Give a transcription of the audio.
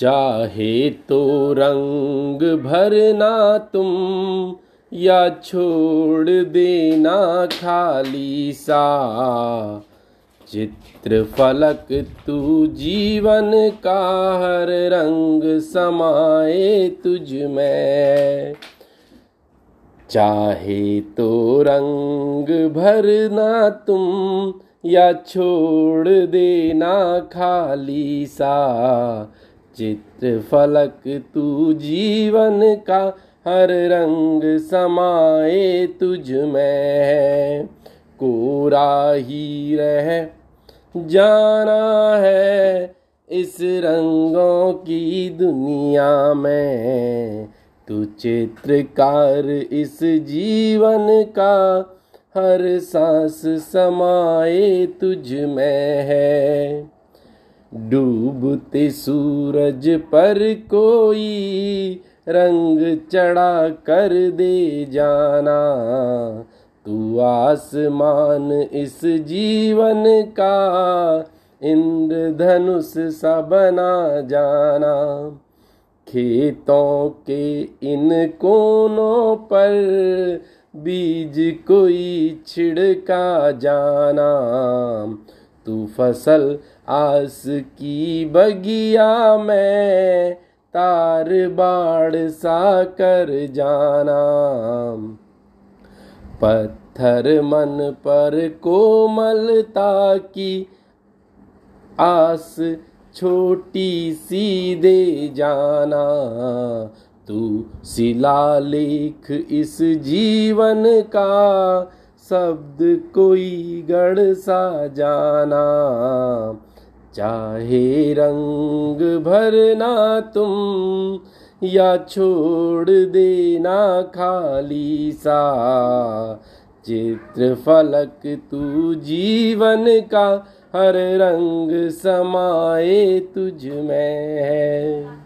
चाहे तो रंग भरना तुम या छोड़ देना खाली सा, चित्र फलक तू जीवन का हर रंग समाए तुझ में। चाहे तो रंग भरना तुम या छोड़ देना खाली सा, चित्र फलक तू जीवन का हर रंग समाए तुझ में। कोरा ही रह जाना है इस रंगों की दुनिया में, तू चित्रकार इस जीवन का हर सांस समाए तुझ में है। डूबते सूरज पर कोई रंग चढ़ा कर दे जाना, तू आसमान इस जीवन का इंद्रधनुष सा बना जाना। खेतों के इन कोनों पर बीज कोई छिड़का जाना, तू फसल आस की बगिया में तार बाड़ सा कर जाना। पत्थर मन पर कोमलता की आस छोटी सी दे जाना, तू शिलालेख इस जीवन का शब्द कोई गढ़ सा जाना। चाहे रंग भरना तुम या छोड़ देना खाली सा, चित्र फलक तू जीवन का हर रंग समाए तुझ में है।